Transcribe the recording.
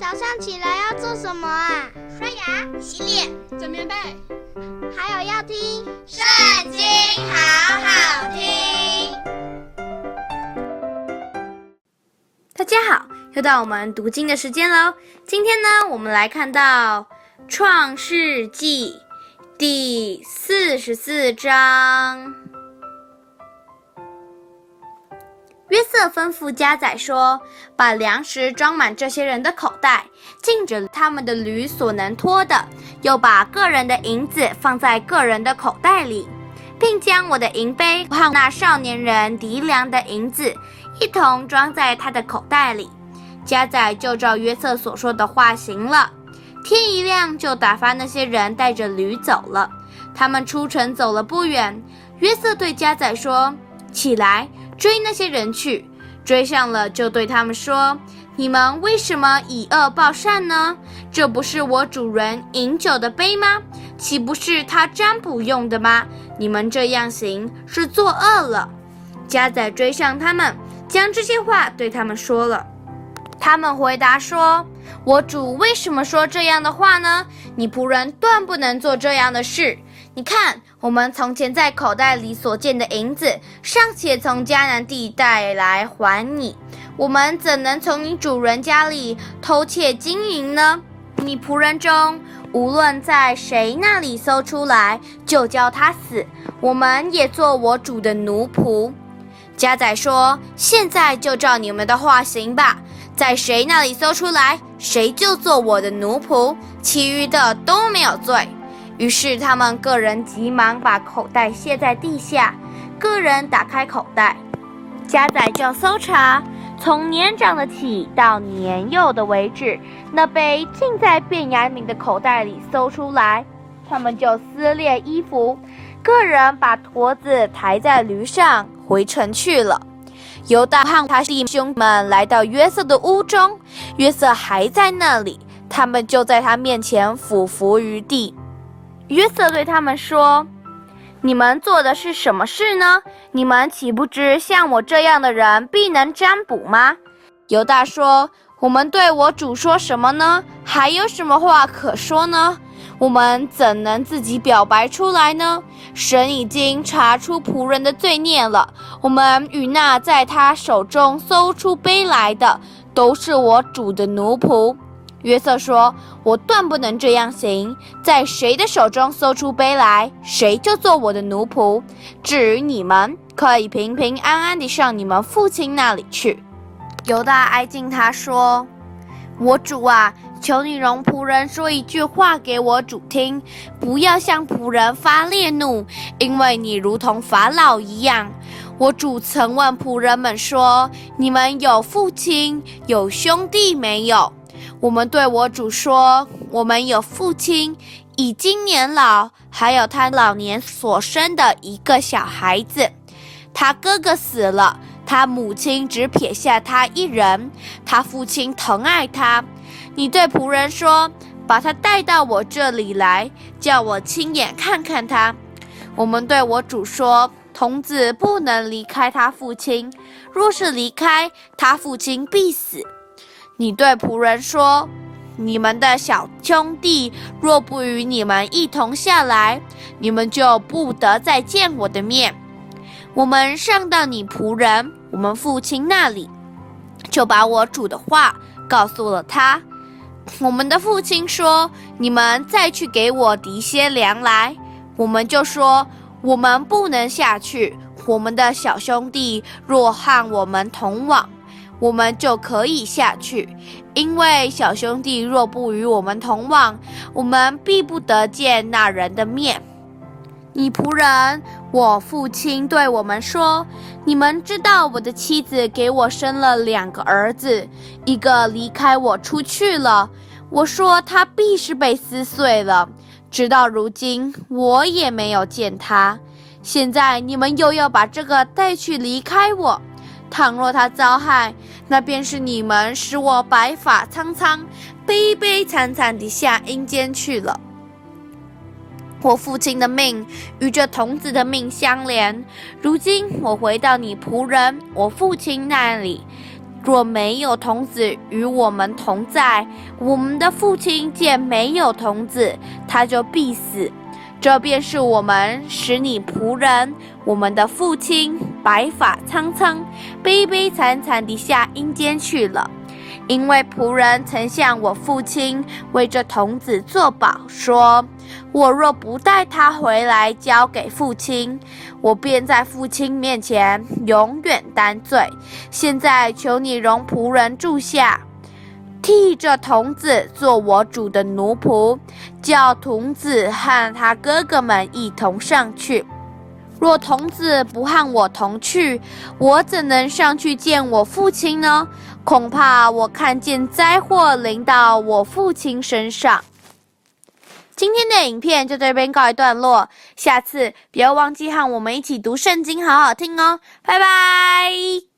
早上起来要做什么啊？刷牙、洗脸、整棉被，还有要听《圣经》，好好听。大家好，又到我们读经的时间喽。今天呢，我们来看到《创世纪》第44章。约瑟吩咐家宰说：“把粮食装满这些人的口袋，尽着他们的驴所能拖的，又把个人的银子放在个人的口袋里，并将我的银杯和那少年人籴粮的银子一同装在他的口袋里。”家宰就照约瑟所说的话行了。天一亮就打发那些人带着驴走了。他们出城走了不远，约瑟对家宰说：“起来，追那些人去。”追上了，就对他们说：“你们为什么以恶报善呢？这不是我主人饮酒的杯吗？岂不是他占卜用的吗？你们这样行是作恶了。”家宰追上他们，将这些话对他们说了。他们回答说：“我主为什么说这样的话呢？你仆人断不能做这样的事。你看，我们从前在口袋里所见的银子，尚且从迦南地带来还你，我们怎能从你主人家里偷窃金银呢？你仆人中无论在谁那里搜出来，就叫他死，我们也做我主的奴仆。”家宰说：“现在就照你们的话行吧，在谁那里搜出来，谁就做我的奴仆，其余的都没有罪。”于是他们个人急忙把口袋卸在地下，个人打开口袋。家宰就搜查，从年长的起到年幼的为止，那杯尽在便雅悯的口袋里搜出来。他们就撕裂衣服，个人把驮子抬在驴上，回城去了。犹大和他弟兄们来到约瑟的屋中，约瑟还在那里，他们就在他面前俯伏于地。约瑟对他们说：“你们做的是什么事呢？你们岂不知像我这样的人必能占卜吗？”犹大说：“我们对我主说什么呢？还有什么话可说呢？我们怎能自己表白出来呢？神已经查出仆人的罪孽了。我们与那在他手中搜出杯来的，都是我主的奴仆。”约瑟说：“我断不能这样行，在谁的手中搜出杯来，谁就做我的奴仆。至于你们，可以平平安安地上你们父亲那里去。”犹大挨近他说：“我主啊，求你容仆人说一句话给我主听，不要向仆人发烈怒，因为你如同法老一样。我主曾问仆人们说，你们有父亲，有兄弟没有？我们对我主说，我们有父亲，已经年老，还有他老年所生的一个小孩子。他哥哥死了，他母亲只撇下他一人，他父亲疼爱他。你对仆人说，把他带到我这里来，叫我亲眼看看他。我们对我主说，童子不能离开他父亲，若是离开，他父亲必死。你对仆人说，你们的小兄弟若不与你们一同下来，你们就不得再见我的面。我们上到你仆人我们父亲那里，就把我主的话告诉了他。我们的父亲说，你们再去给我籴些粮来。我们就说，我们不能下去，我们的小兄弟若和我们同往，我们就可以下去，因为小兄弟若不与我们同往，我们必不得见那人的面。你仆人我父亲对我们说，你们知道我的妻子给我生了2个儿子，一个离开我出去了，我说他必是被撕碎了，直到如今我也没有见他。现在你们又要把这个带去离开我，倘若他遭害，那便是你们使我白发苍苍，悲悲惨惨地下阴间去了。我父亲的命与这童子的命相连，如今我回到你仆人我父亲那里，若没有童子与我们同在，我们的父亲见没有童子，他就必死。这便是我们使你仆人，我们的父亲白发苍苍、悲悲惨惨地下阴间去了。因为仆人曾向我父亲为这童子作保，说：我若不带他回来交给父亲，我便在父亲面前永远担罪。现在求你容仆人住下，替这童子做我主的奴仆，叫童子和他哥哥们一同上去。若童子不和我同去，我怎能上去见我父亲呢？恐怕我看见灾祸临到我父亲身上。今天的影片就这边告一段落，下次不要忘记和我们一起读圣经好好听哦，拜拜。